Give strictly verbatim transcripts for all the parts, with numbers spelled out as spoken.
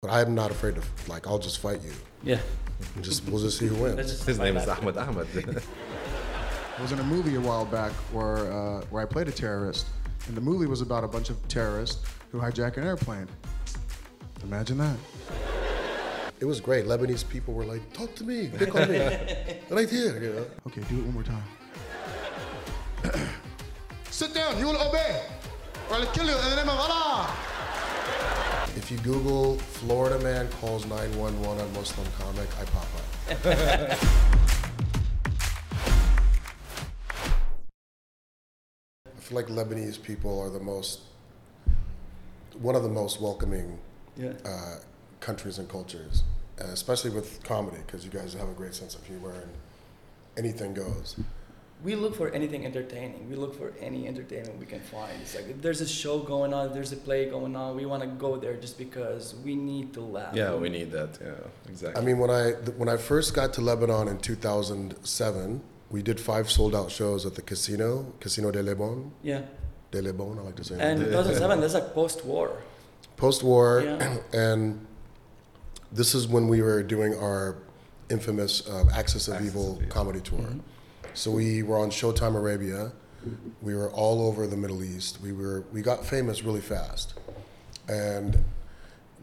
But I'm not afraid of, like, I'll just fight you. Yeah. And just, we'll just see who wins. His name is Ahmed Ahmed. I was in a movie a while back where, uh, where I played a terrorist. And the movie was about a bunch of terrorists who hijack an airplane. Imagine that. It was great. Lebanese people were like, talk to me, pick on me. Right here, you know. Okay, do it one more time. Sit down, you will obey. Or I'll kill you in the name of Allah. If you Google Florida man calls nine one one on Muslim comic, I pop up. I feel like Lebanese people are the most, one of the most welcoming yeah. uh, countries and cultures, uh, especially with comedy, because you guys have a great sense of humor and anything goes. We look for anything entertaining. We look for any entertainment we can find. It's like if there's a show going on, if there's a play going on, we want to go there just because we need to laugh. Yeah, we need that. Yeah, exactly. I mean, when I th- when I first got to Lebanon in two thousand seven, we did five sold-out shows at the casino, Casino du Liban. Yeah. Du Liban, I like to say. And two thousand seven, that's like post-war. Post-war, yeah. And this is when we were doing our infamous uh, Axis of Axis Evil of comedy tour. Mm-hmm. So we were on Showtime Arabia. We were all over the Middle East. We were we got famous really fast, and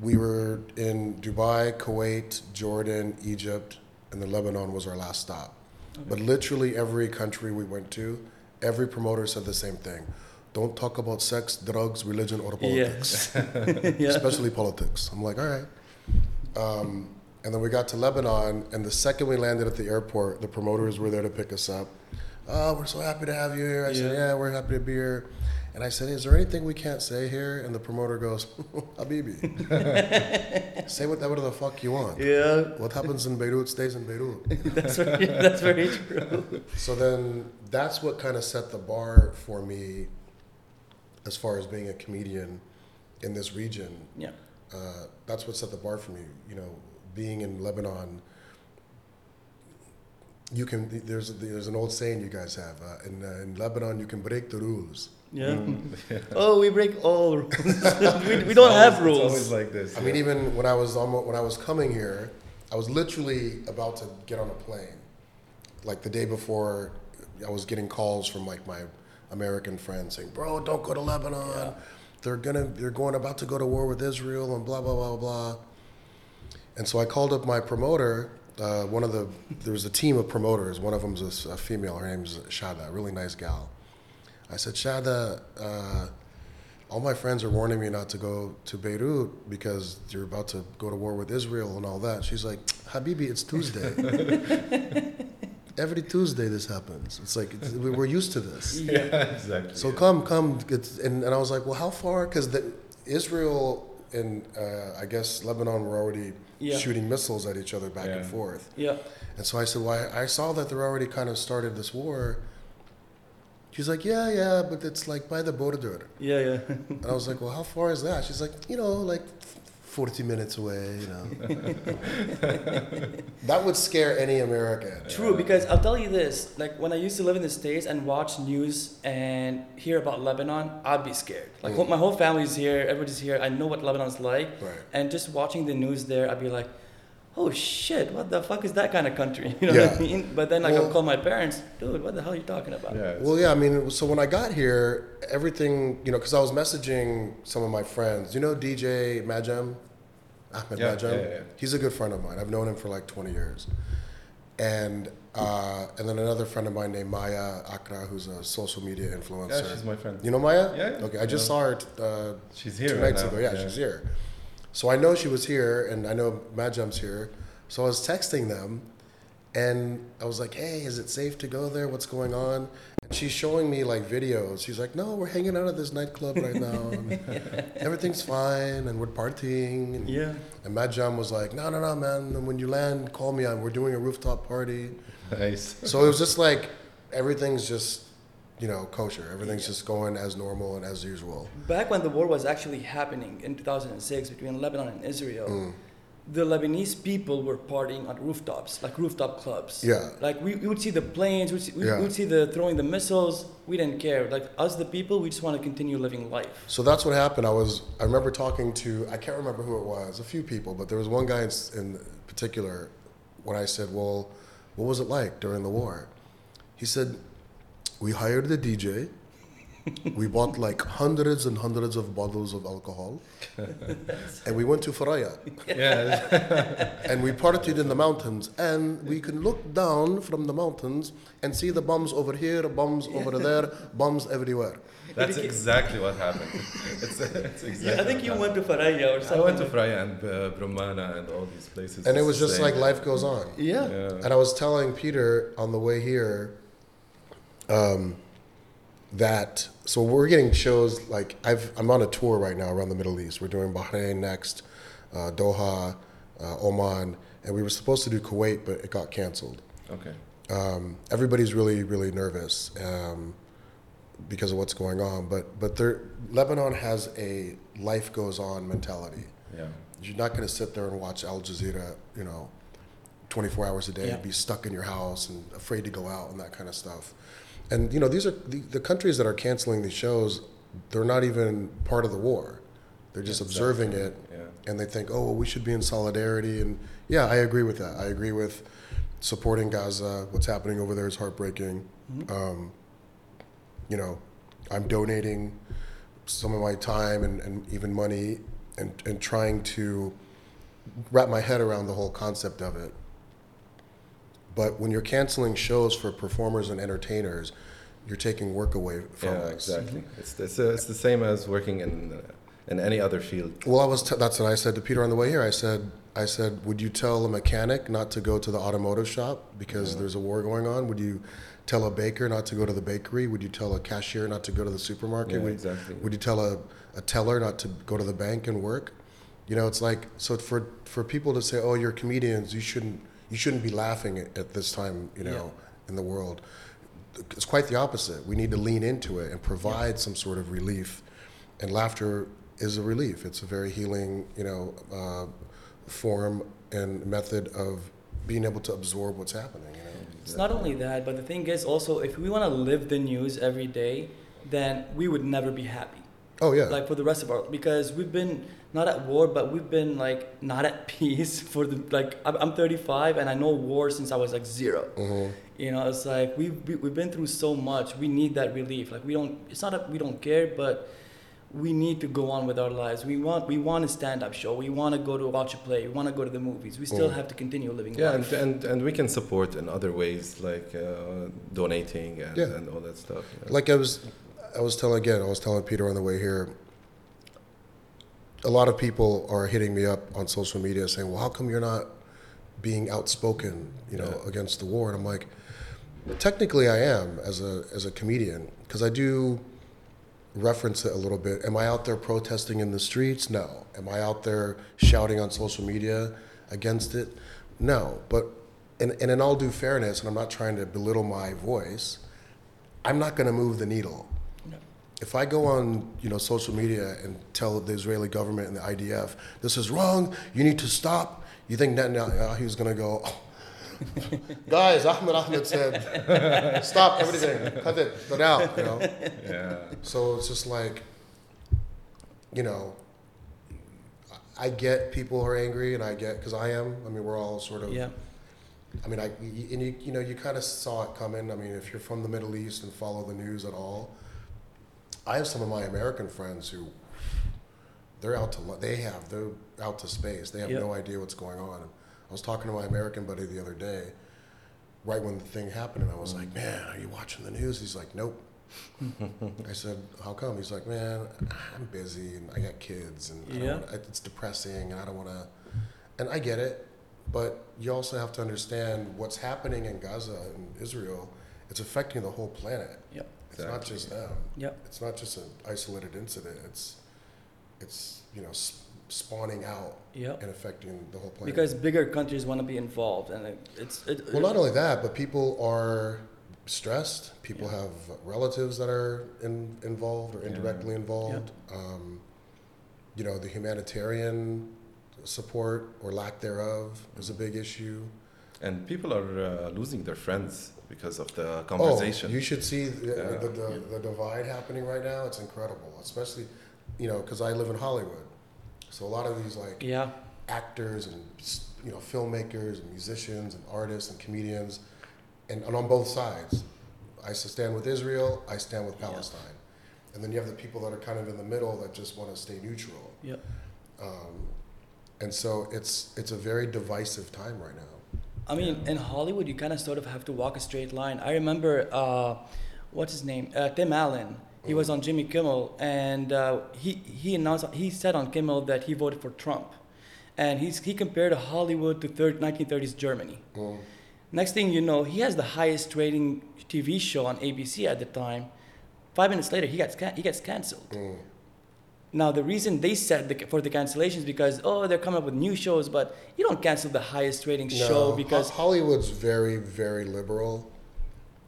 we were in Dubai, Kuwait, Jordan, Egypt, and then Lebanon was our last stop. Okay. But literally every country we went to, every promoter said the same thing: don't talk about sex, drugs, religion, or politics, yes. yeah. especially politics. I'm like, all right. Um, And then we got to Lebanon, and the second we landed at the airport, the promoters were there to pick us up. Oh, we're so happy to have you here. I yeah. said, yeah, we're happy to be here. And I said, is there anything we can't say here? And the promoter goes, Habibi, say whatever the fuck you want. Yeah. What happens in Beirut stays in Beirut. That's very, that's very true. So then that's what kind of set the bar for me as far as being a comedian in this region. Yeah. Uh, that's what set the bar for me, you know. Being in Lebanon, you can. There's there's an old saying you guys have. Uh, in uh, in Lebanon, you can break the rules. Yeah. Mm. yeah. Oh, we break all rules. we we don't always, have rules. It's always like this. I yeah. mean, even when I was almost, when I was coming here, I was literally about to get on a plane. Like the day before, I was getting calls from like my American friends saying, "Bro, don't go to Lebanon. Yeah. They're gonna they're going about to go to war with Israel and blah blah blah blah." And so I called up my promoter, uh, one of the, there was a team of promoters, one of them's a, a female, her name's Shada, a really nice gal. I said, Shada, uh, all my friends are warning me not to go to Beirut because you're about to go to war with Israel and all that. She's like, Habibi, it's Tuesday. Every Tuesday this happens. It's like, it's, we're used to this. Yeah, exactly. So yeah. come, come. It's, and, and I was like, well, how far? Because Israel and uh, I guess Lebanon were already yeah. shooting missiles at each other back yeah. and forth. Yeah. And so I said, well, I, I saw that they're already kind of started this war. She's like, yeah, yeah, but it's like by the border. Yeah, yeah. And I was like, well, how far is that? She's like, you know, like forty minutes away, you know. That would scare any American. True, because I'll tell you this, like when I used to live in the States and watch news and hear about Lebanon, I'd be scared. Like mm. my whole family's here, everybody's here, I know what Lebanon's like. Right. And just watching the news there, I'd be like, oh shit, what the fuck is that kind of country? You know yeah. what I mean? But then like well, I'll call my parents, dude, what the hell are you talking about? Yeah, well, yeah, I mean, so when I got here, everything, you know, because I was messaging some of my friends, you know D J Madjam? Ahmed yeah, Madjam? Yeah, yeah. He's a good friend of mine. I've known him for like twenty years. And uh, and then another friend of mine named Maya Akra, who's a social media influencer. Yeah, she's my friend. You know Maya? Yeah. yeah. Okay, I just yeah. saw her t- uh, she's here two right nights now. ago. Yeah, yeah, she's here. So I know she was here, and I know Madjam's here. So I was texting them, and I was like, hey, is it safe to go there? What's going on? And she's showing me, like, videos. She's like, no, we're hanging out at this nightclub right now. And everything's fine, and we're partying. And, yeah. and Madjam was like, no, no, no, man. And when you land, call me. We're doing a rooftop party. Nice. So it was just like everything's just... you know, kosher. Everything's yeah. just going as normal and as usual. Back when the war was actually happening in two thousand six between Lebanon and Israel, mm. the Lebanese people were partying on rooftops, like rooftop clubs. Yeah. Like we, we would see the planes, we'd see, we, yeah. we would see the throwing the missiles. We didn't care. Like us, the people, we just want to continue living life. So that's what happened. I was, I remember talking to, I can't remember who it was, a few people, but there was one guy in, in particular when I said, well, what was it like during the war? He said, we hired the D J. We bought like hundreds and hundreds of bottles of alcohol, and we went to Faraya. Yeah. And we partied in the mountains, and we can look down from the mountains and see the bombs over here, bombs over there, bombs everywhere. That's exactly what happened. It's, it's exactly yeah, I think you happened. went to Faraya or something. I went to Faraya and uh, Brummana and all these places. And it was just like life goes on. Yeah. yeah. And I was telling Peter on the way here, um, that so we're getting shows like I've I'm on a tour right now around the Middle East. We're doing Bahrain next, uh, Doha, uh, Oman, and we were supposed to do Kuwait, but it got canceled. Okay. Um, everybody's really really nervous um, because of what's going on, but but there Lebanon has a life goes on mentality. Yeah. You're not going to sit there and watch Al Jazeera, you know, twenty-four hours a day, yeah. be stuck in your house and afraid to go out and that kind of stuff. And, you know, these are the, the countries that are canceling these shows, they're not even part of the war. They're just exactly. observing it, yeah. and they think, oh, well, we should be in solidarity. And, yeah, I agree with that. I agree with supporting Gaza. What's happening over there is heartbreaking. Mm-hmm. Um, you know, I'm donating some of my time and, and even money and, and trying to wrap my head around the whole concept of it. But when you're canceling shows for performers and entertainers, you're taking work away from yeah, us. Exactly. Mm-hmm. It's it's, uh, it's the same as working in uh, in any other field. Well, I was t- that's what I said to Peter on the way here. I said I said, would you tell a mechanic not to go to the automotive shop because yeah. there's a war going on? Would you tell a baker not to go to the bakery? Would you tell a cashier not to go to the supermarket? Yeah, would, exactly. Would you tell a, a teller not to go to the bank and work? You know, it's like so for for people to say, oh, you're comedians, you shouldn't. You shouldn't be laughing at this time, you know, yeah. in the world. It's quite the opposite. We need to lean into it and provide yeah. some sort of relief. And laughter is a relief. It's a very healing, you know, uh, form and method of being able to absorb what's happening. You know? It's yeah. not only that, but the thing is also, if we want to live the news every day, then we would never be happy. Oh, yeah. Like, for the rest of our... Because we've been not at war, but we've been, like, not at peace for the... Like, I'm thirty-five, and I know war since I was, like, zero. Mm-hmm. You know, it's like, we've, we've been through so much. We need that relief. Like, we don't... It's not that we don't care, but we need to go on with our lives. We want we want a stand-up show. We want to go to watch a play. We want to go to the movies. We still mm. have to continue living yeah, life. Yeah, and, and, and we can support in other ways, like uh, donating and, yeah. and all that stuff. You know? Like, I was... I was telling again, I was telling Peter on the way here, a lot of people are hitting me up on social media saying, well, how come you're not being outspoken, you know, yeah. against the war? And I'm like, technically I am as a as a comedian, because I do reference it a little bit. Am I out there protesting in the streets? No. Am I out there shouting on social media against it? No. But and, and in all due fairness, and I'm not trying to belittle my voice, I'm not gonna move the needle. If I go on, you know, social media and tell the Israeli government and the I D F, this is wrong, you need to stop, you think Netanyahu's going to go, oh. Guys, Ahmed Ahmed said, stop everything, cut it, cut out, you know? Yeah. So it's just like, you know, I get people are angry, and I get, because I am, I mean, we're all sort of, yeah. I mean, I, and you, you know, you kind of saw it coming. I mean, if you're from the Middle East and follow the news at all, I have some of my American friends who they're out to they have they're out to space. They have yep. no idea what's going on. I was talking to my American buddy the other day, right when the thing happened, and I was like, "Man, are you watching the news?" He's like, "Nope." I said, "How come?" He's like, "Man, I'm busy and I got kids and yeah. I don't wanna, it's depressing and I don't want to." And I get it, but you also have to understand what's happening in Gaza and Israel. It's affecting the whole planet. Yep. It's exactly. not just them. Yep. It's not just an isolated incident. It's, it's you know, sp- spawning out yep. and affecting the whole planet. Because bigger countries want to be involved, and it, it's. It, well, not only that, but people are stressed. People yeah. have relatives that are in, involved or indirectly yeah. involved. Yep. Um, you know, the humanitarian support or lack thereof is a big issue. And people are uh, losing their friends because of the conversation. Oh, you should see the, yeah. the, the, the divide happening right now. It's incredible, especially, you know, because I live in Hollywood. So a lot of these, like, yeah. actors and, you know, filmmakers and musicians and artists and comedians, and, and on both sides. I stand with Israel, I stand with Palestine. Yeah. And then you have the people that are kind of in the middle that just want to stay neutral. Yep. Um, and so it's it's a very divisive time right now. I mean, yeah. in Hollywood, you kind of sort of have to walk a straight line. I remember, uh, what's his name? Uh, Tim Allen. He mm. was on Jimmy Kimmel, and uh, he he announced he said on Kimmel that he voted for Trump, and he's he compared Hollywood to nineteen thirties Germany. Mm. Next thing you know, he has the highest rating T V show on A B C at the time. Five minutes later, he gets he gets canceled. Mm. Now, the reason they said the, for the cancellations because oh, they're coming up with new shows, but you don't cancel the highest rating no, show because Ho- Hollywood's very, very liberal,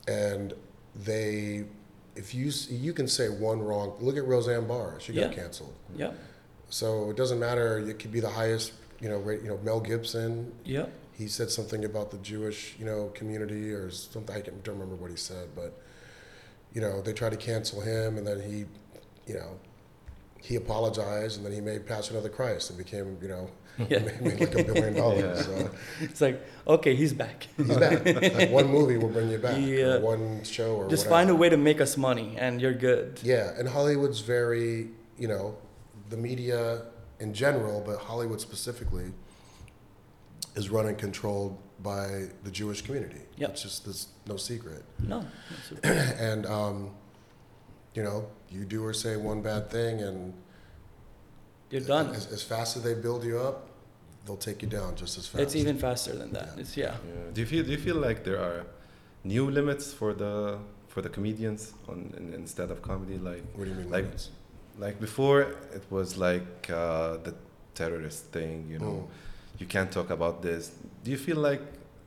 and they, if you you can say one wrong, look at Roseanne Barr, she got yeah. canceled. Yeah. So it doesn't matter. It could be the highest, you know, rate, you know, Mel Gibson. Yeah. He said something about the Jewish, you know, community or something. I don't remember what he said, but. You know, they tried to cancel him, and then he, you know, he apologized, and then he made Passion of the Christ and became, you know, yeah. made, made like a billion dollars. Yeah. So. It's like, okay, he's back. He's back. Like one movie will bring you back. Yeah. Or one show or just whatever. Find a way to make us money, and you're good. Yeah, and Hollywood's very, you know, the media in general, but Hollywood specifically, is run and controlled by the Jewish community. Yep. It's just, there's no secret. No. no secret. And, um, you know, you do or say one bad thing and... You're done. As, as fast as they build you up, they'll take you down just as fast. It's even faster than that. Yeah. It's, yeah. yeah. Do you feel, do you feel like there are new limits for the for the comedians on in, in stand-up comedy? Like, what do you mean like, limits? Like before, it was like uh, the terrorist thing, you know? Mm. You can't talk about this. Do you feel like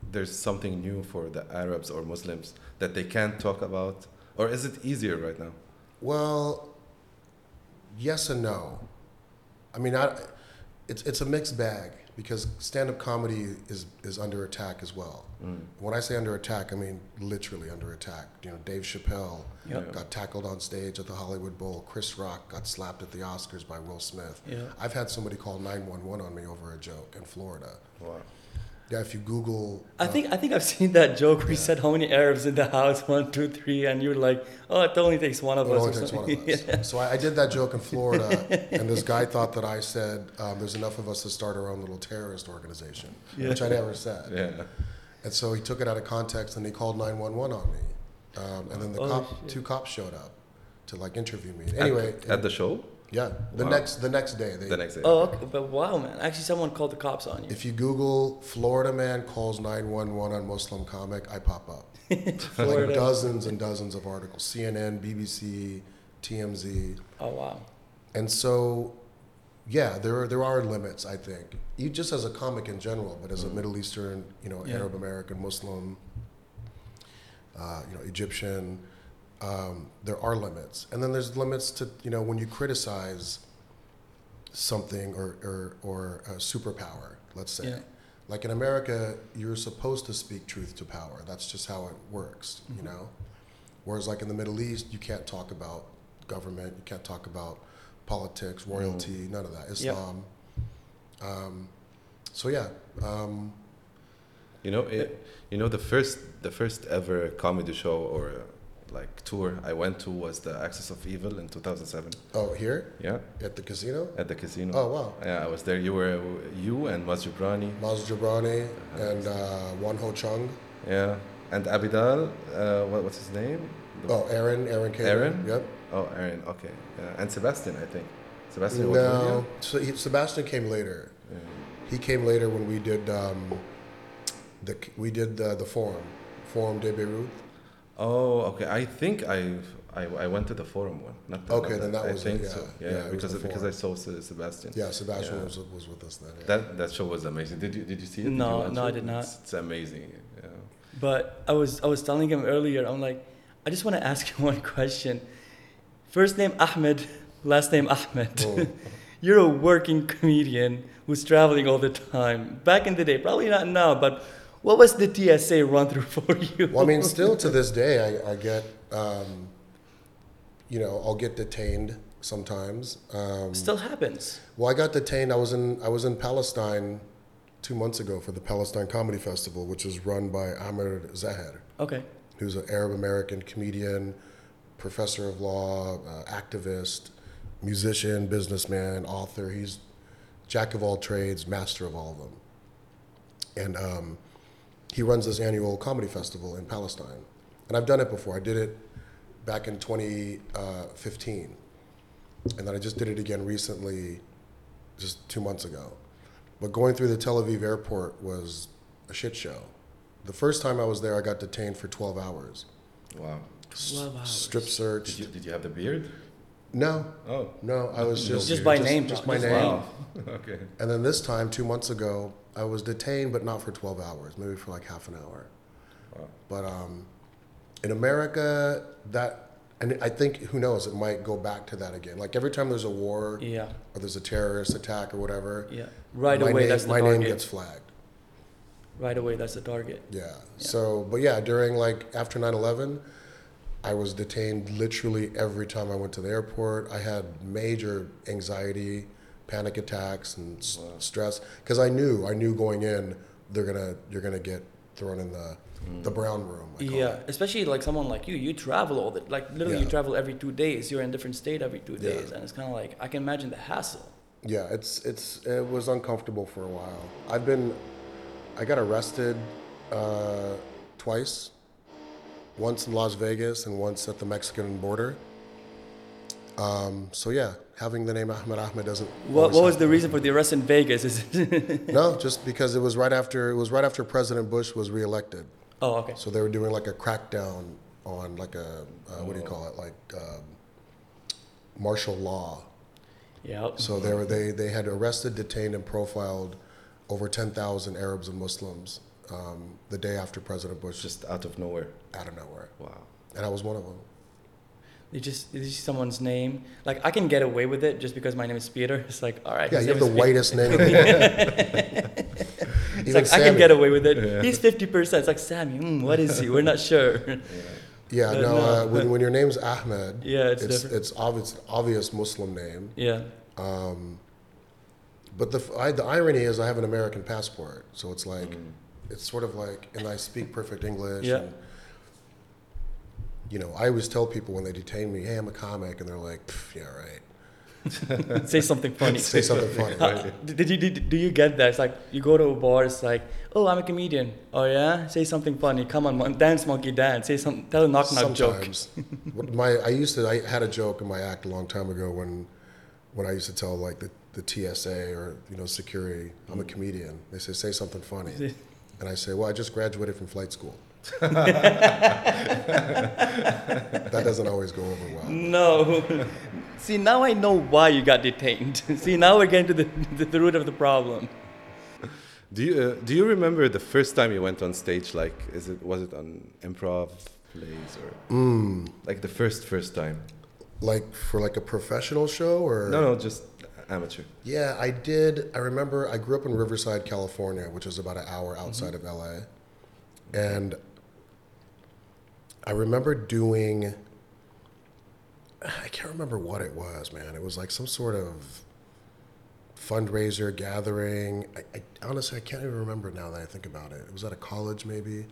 there's something new for the Arabs or Muslims that they can't talk about? Or is it easier right now? Well, yes and no. I mean, I, it's it's a mixed bag because stand-up comedy is, is under attack as well. Mm. When I say under attack, I mean literally under attack. You know, Dave Chappelle yep. got tackled on stage at the Hollywood Bowl. Chris Rock got slapped at the Oscars by Will Smith. Yeah. I've had somebody call nine one one on me over a joke in Florida. Wow. Yeah, if you Google... I uh, think I think I've seen that joke where yeah. you said how many Arabs in the house, one, two, three, and you're like, oh, it only takes one of it us. It only takes something. One of us. Yeah. So I, I did that joke in Florida, and this guy thought that I said, um, there's enough of us to start our own little terrorist organization, yeah. which I never said. Yeah. And so he took it out of context, and he called nine one one on me. Um, and then the oh, cop, shit. two cops showed up to, like, interview me. Anyway, At, at it, the show? Yeah, the wow. next the next day. They, the next day. Oh, okay. But wow, man! Actually, someone called the cops on you. If you Google "Florida man calls nine one one on Muslim comic," I pop up. Like dozens and dozens of articles: C N N, B B C, T M Z. Oh wow! And so, yeah, there are, there are limits. I think you just as a comic in general, but as mm. a Middle Eastern, you know, yeah. Arab American, Muslim, uh, you know, Egyptian. Um, there are limits. And then there's limits to, you know, when you criticize something or, or, or a superpower, let's say. Yeah. Like in America, you're supposed to speak truth to power. That's just how it works, mm-hmm. you know? Whereas like in the Middle East, you can't talk about government, you can't talk about politics, royalty, mm-hmm. none of that, Islam. Yeah. Um, so yeah. Um, you know, it, you know the first the first ever comedy show or like tour I went to was the Axis of Evil in two thousand seven. Oh, here? Yeah. At the casino? At the casino. Oh, wow. Yeah, I was there. You were, you and Maz Jobrani. Maz Jobrani uh, and uh, Won Ho Chung. Yeah. And Abidal, uh, what, what's his name? The oh, Aaron, Aaron K. Aaron? Yep. Oh, Aaron, okay. Yeah. And Sebastian, I think. Sebastian No, so he, Sebastian came later. Yeah. He came later when we did, um, the we did the, the Forum, Forum de Beirut. Oh, okay. I think I I, I went to the Forum one. Not the, okay, not then that, that was I think it, yeah. So. Yeah, yeah, yeah because because I saw Sebastian. Yeah, Sebastian yeah. was was with us then. Yeah. That that show was amazing. Did you did you see it? No, no, it? I did not. It's, it's amazing. Yeah. But I was I was telling him earlier. I'm like, I just want to ask you one question. First name Ahmed, last name Ahmed. Oh. You're a working comedian who's traveling all the time. Back in the day, probably not now, but what was the T S A run through for you? Well, I mean, still to this day, I, I get, um, you know, I'll get detained sometimes. Um, still happens. Well, I got detained. I was in I was in Palestine two months ago for the Palestine Comedy Festival, which is run by Ahmed Ahmed. Okay. Who's an Arab American comedian, professor of law, uh, activist, musician, businessman, author. He's jack of all trades, master of all of them. And um, he runs this annual comedy festival in Palestine. And I've done it before. I did it back in twenty fifteen. And then I just did it again recently, just two months ago. But going through the Tel Aviv airport was a shit show. The first time I was there, I got detained for twelve hours. Wow. twelve hours. Strip search. Did you, did you have the beard? No. Oh. No, I was just... Just by just, name. Just by name. Wow. Okay. And then this time, two months ago, I was detained, but not for twelve hours, maybe for like half an hour. Wow. But um, in America, that... And I think, who knows, it might go back to that again. Like every time there's a war, yeah, or there's a terrorist attack or whatever, yeah, right away name, that's the my target. My name gets flagged. Right away, that's the target. Yeah. yeah. So, but yeah, during like after nine eleven, I was detained literally every time I went to the airport. I had major anxiety, panic attacks, and wow. stress because I knew, I knew going in, they're gonna, you're gonna get thrown in the. The brown room. Yeah, it. Especially like someone like you, you travel all the like literally yeah. you travel every two days. You're in a different state every two days, yeah. and it's kind of like I can imagine the hassle. Yeah, it's it's it was uncomfortable for a while. I've been, I got arrested uh, twice, once in Las Vegas and once at the Mexican border. Um, so yeah, having the name Ahmed Ahmed doesn't. What, what was the reason for the arrest in Vegas? Is it no, just because it was right after it was right after President Bush was reelected. Oh, okay. So they were doing like a crackdown on like a, uh, what do you call it, like um, martial law. Yeah. So they were they they had arrested, detained, and profiled over ten thousand Arabs and Muslims um, the day after President Bush. Just out of nowhere. Out of nowhere. Wow. And I was one of them. They just, they see someone's name. Like, I can get away with it just because my name is Peter. It's like, all right. Yeah, you have the Peter. Whitest name. It's Even like, Sammy. I can get away with it. Yeah. He's fifty percent. It's like, Sammy, mm, what is he? We're not sure. Yeah, yeah no, no. Uh, when, when your name's Ahmed, yeah, it's it's, it's obvious, obvious Muslim name. Yeah. Um, but the I, the irony is I have an American passport. So it's like, mm. it's sort of like, and I speak perfect English. Yeah. And, you know, I always tell people when they detain me, hey, I'm a comic. And they're like, yeah, right. Say something funny. Say something funny. Right? Uh, did you did, do you get that? It's like you go to a bar. It's like, oh, I'm a comedian. Oh yeah, say something funny. Come on, mon- dance, monkey, dance. Say some. Tell a knock knock joke. my I used to. I had a joke in my act a long time ago when, when I used to tell like the, the T S A or you know security, I'm a comedian. They say say something funny, and I say, well, I just graduated from flight school. That doesn't always go over well. No. See, now I know why you got detained. See, now we're getting to the, the, the root of the problem. Do you uh, do you remember the first time you went on stage? Like, is it was it on improv plays or mm. like the first first time? Like for like a professional show or no, no, just amateur. Yeah, I did. I remember. I grew up in Riverside, California, which is about an hour outside mm-hmm. of L A, and. I remember doing, I can't remember what it was, man. It was like some sort of fundraiser gathering. I, I honestly, I can't even remember now that I think about it. It was at a college maybe.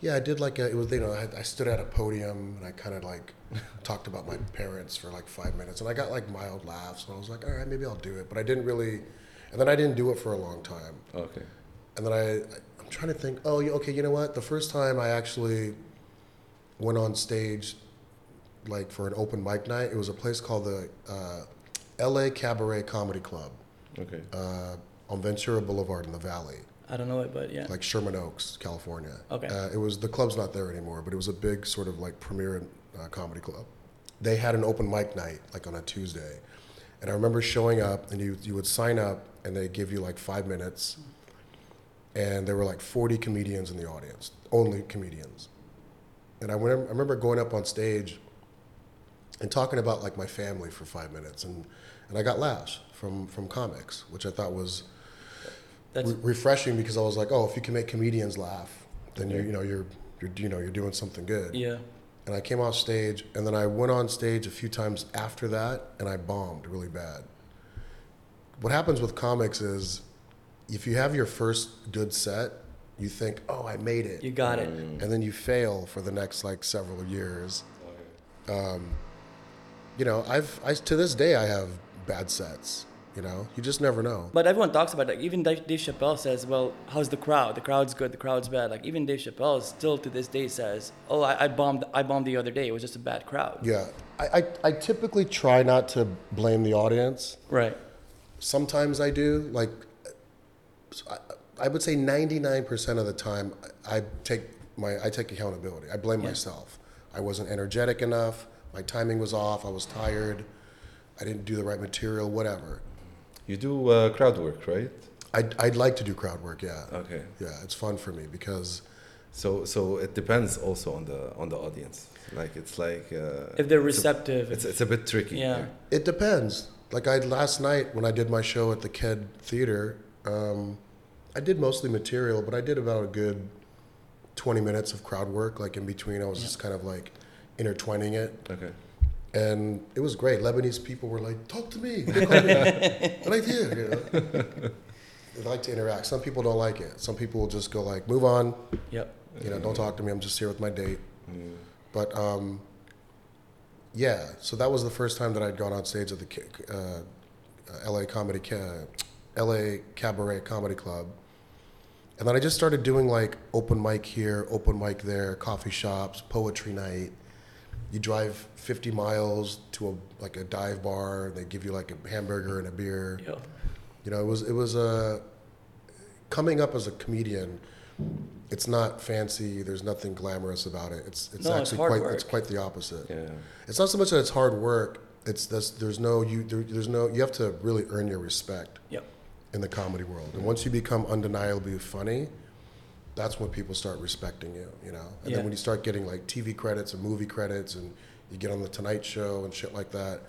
Yeah, I did like a, it was, you know, I, I stood at a podium and I kind of like talked about my parents for like five minutes and I got like mild laughs and I was like, all right, maybe I'll do it. But I didn't really, and then I didn't do it for a long time. Okay. And then I, I'm trying to think, oh, okay, you know what? The first time I actually, went on stage like for an open mic night. It was a place called the uh, L A Cabaret Comedy Club. Okay. Uh, on Ventura Boulevard in the Valley. I don't know it, but yeah. Like Sherman Oaks, California. Okay. Uh, it was, the club's not there anymore, but it was a big sort of like premier uh, comedy club. They had an open mic night like on a Tuesday. And I remember showing up and you, you would sign up and they'd give you like five minutes. And there were like forty comedians in the audience, only comedians. And I remember going up on stage and talking about like my family for five minutes and And I got laughs from, from comics, which I thought was re refreshing because I was like, oh, if you can make comedians laugh, then yeah. you, you know, you're, you're, you know, you're doing something good. Yeah. And I came off stage, and then I went on stage a few times after that, and I bombed really bad. What happens with comics is, if you have your first good set, you think, oh, I made it. You got it. And then you fail for the next like several years. Um, you know, I've, I, to this day, I have bad sets, you know? You just never know. But everyone talks about it. Like, even Dave Chappelle says, well, how's the crowd? The crowd's good, the crowd's bad. Like, even Dave Chappelle still to this day says, oh, I, I bombed I bombed the other day. It was just a bad crowd. Yeah. I, I, I typically try not to blame the audience. Right. Sometimes I do. Like, I, I would say ninety-nine percent of the time, I, I take my I take accountability. I blame yeah. myself. I wasn't energetic enough. My timing was off. I was tired. I didn't do the right material, whatever. You do uh, crowd work, right? I'd, I'd like to do crowd work, yeah. Okay. Yeah, it's fun for me because... So so it depends also on the on the audience. Like, it's like... Uh, if they're receptive. It's a, it's, it's a bit tricky. Yeah. Like, it depends. Like, I last night when I did my show at the Ked Theater, um, I did mostly material, but I did about a good twenty minutes of crowd work. Like, in between, I was yeah. just kind of, like, intertwining it. Okay. And it was great. Lebanese people were like, talk to me. They call me. I like to hear, you know? They like to interact. Some people don't like it. Some people will just go, like, move on. Yep. You know, don't talk to me. I'm just here with my date. Yeah. But, um, yeah. So that was the first time that I'd gone on stage at the uh, L A Comedy Ca L A Cabaret Comedy Club. And then I just started doing like open mic here, open mic there, coffee shops, poetry night. You drive fifty miles to a like a dive bar. They give you like a hamburger and a beer. Yeah. You know, it was it was a uh, coming up as a comedian. It's not fancy. There's nothing glamorous about it. It's it's no, actually it's hard quite work. It's quite the opposite. Yeah. It's not so much that it's hard work. It's that's there's no you there, there's no you have to really earn your respect. Yep. In the comedy world, and once you become undeniably funny, that's when people start respecting you, you know. And yeah. then when you start getting like T V credits and movie credits, and you get on The Tonight Show and shit like that.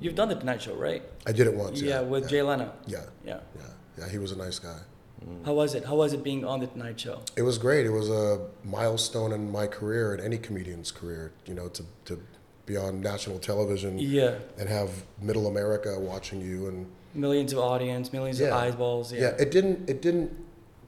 You've done The Tonight Show, right? I did it once. Yeah, yeah. with yeah. Jay Leno. Yeah. yeah, yeah, yeah. He was a nice guy. How was it? How was it being on The Tonight Show? It was great. It was a milestone in my career and any comedian's career, you know, to to be on national television. Yeah. And have Middle America watching you and. Millions of audience, millions yeah. of eyeballs. Yeah. yeah, it didn't it didn't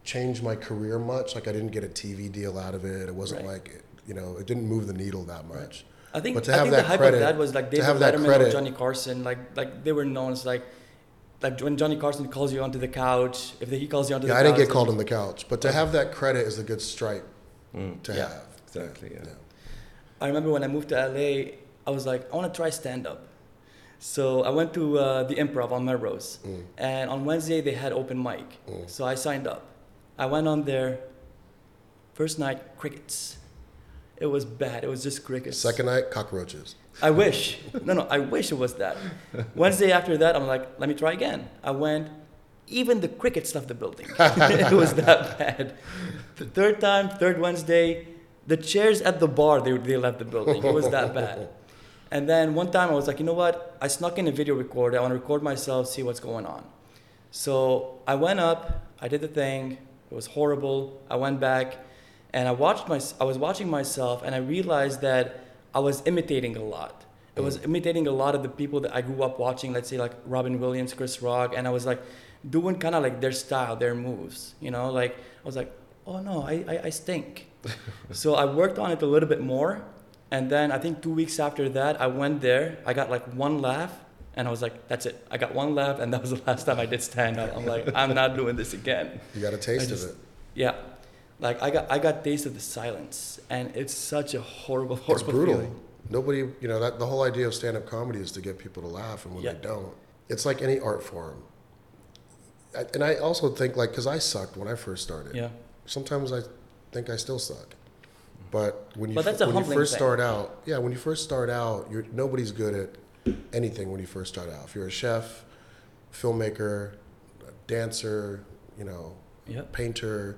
change my career much. Like, I didn't get a T V deal out of it. It wasn't right. like, you know, it didn't move the needle that much. Right. I think, but to I have think that the hype credit, of that was like David Letterman or Johnny Carson. Like, like they were known as like, like when Johnny Carson calls you onto the couch, if the, he calls you onto yeah, the I couch. Yeah, I didn't get called on the couch. But to have that credit is a good stripe mm. to yeah. have. Exactly, yeah. yeah. I remember when I moved to L A, I was like, I want to try stand-up. So I went to uh, the Improv on Melrose, mm. and on Wednesday they had open mic. Mm. So I signed up. I went on there. First night, crickets. It was bad. It was just crickets. Second night, cockroaches. I wish. no, no, I wish it was that. Wednesday after that, I'm like, let me try again. I went. Even the crickets left the building. It was that bad. The third time, third Wednesday, the chairs at the bar, they, they left the building. It was that bad. And then one time I was like, you know what? I snuck in a video recorder. I want to record myself, see what's going on. So I went up, I did the thing. It was horrible. I went back and I watched my, I was watching myself and I realized that I was imitating a lot. I was imitating a lot of the people that I grew up watching, let's say like Robin Williams, Chris Rock. And I was like doing kind of like their style, their moves, you know, like I was like, oh no, I, I, I stink. So I worked on it a little bit more. And then I think two weeks after that, I went there, I got like one laugh, and I was like, that's it. I got one laugh, and that was the last time I did stand-up. I'm like, I'm not doing this again. You got a taste just, of it. Yeah. Like, I got I got taste of the silence, and it's such a horrible, horrible It's brutal. Feeling. Nobody, you know, that, the whole idea of stand-up comedy is to get people to laugh, and when yeah. they don't, it's like any art form. I, and I also think, like, because I sucked when I first started. Yeah. Sometimes I think I still suck. But when you, but that's a when you first thing. start out, yeah, when you first start out, you're, nobody's good at anything when you first start out. If you're a chef, filmmaker, dancer, you know, yep. painter,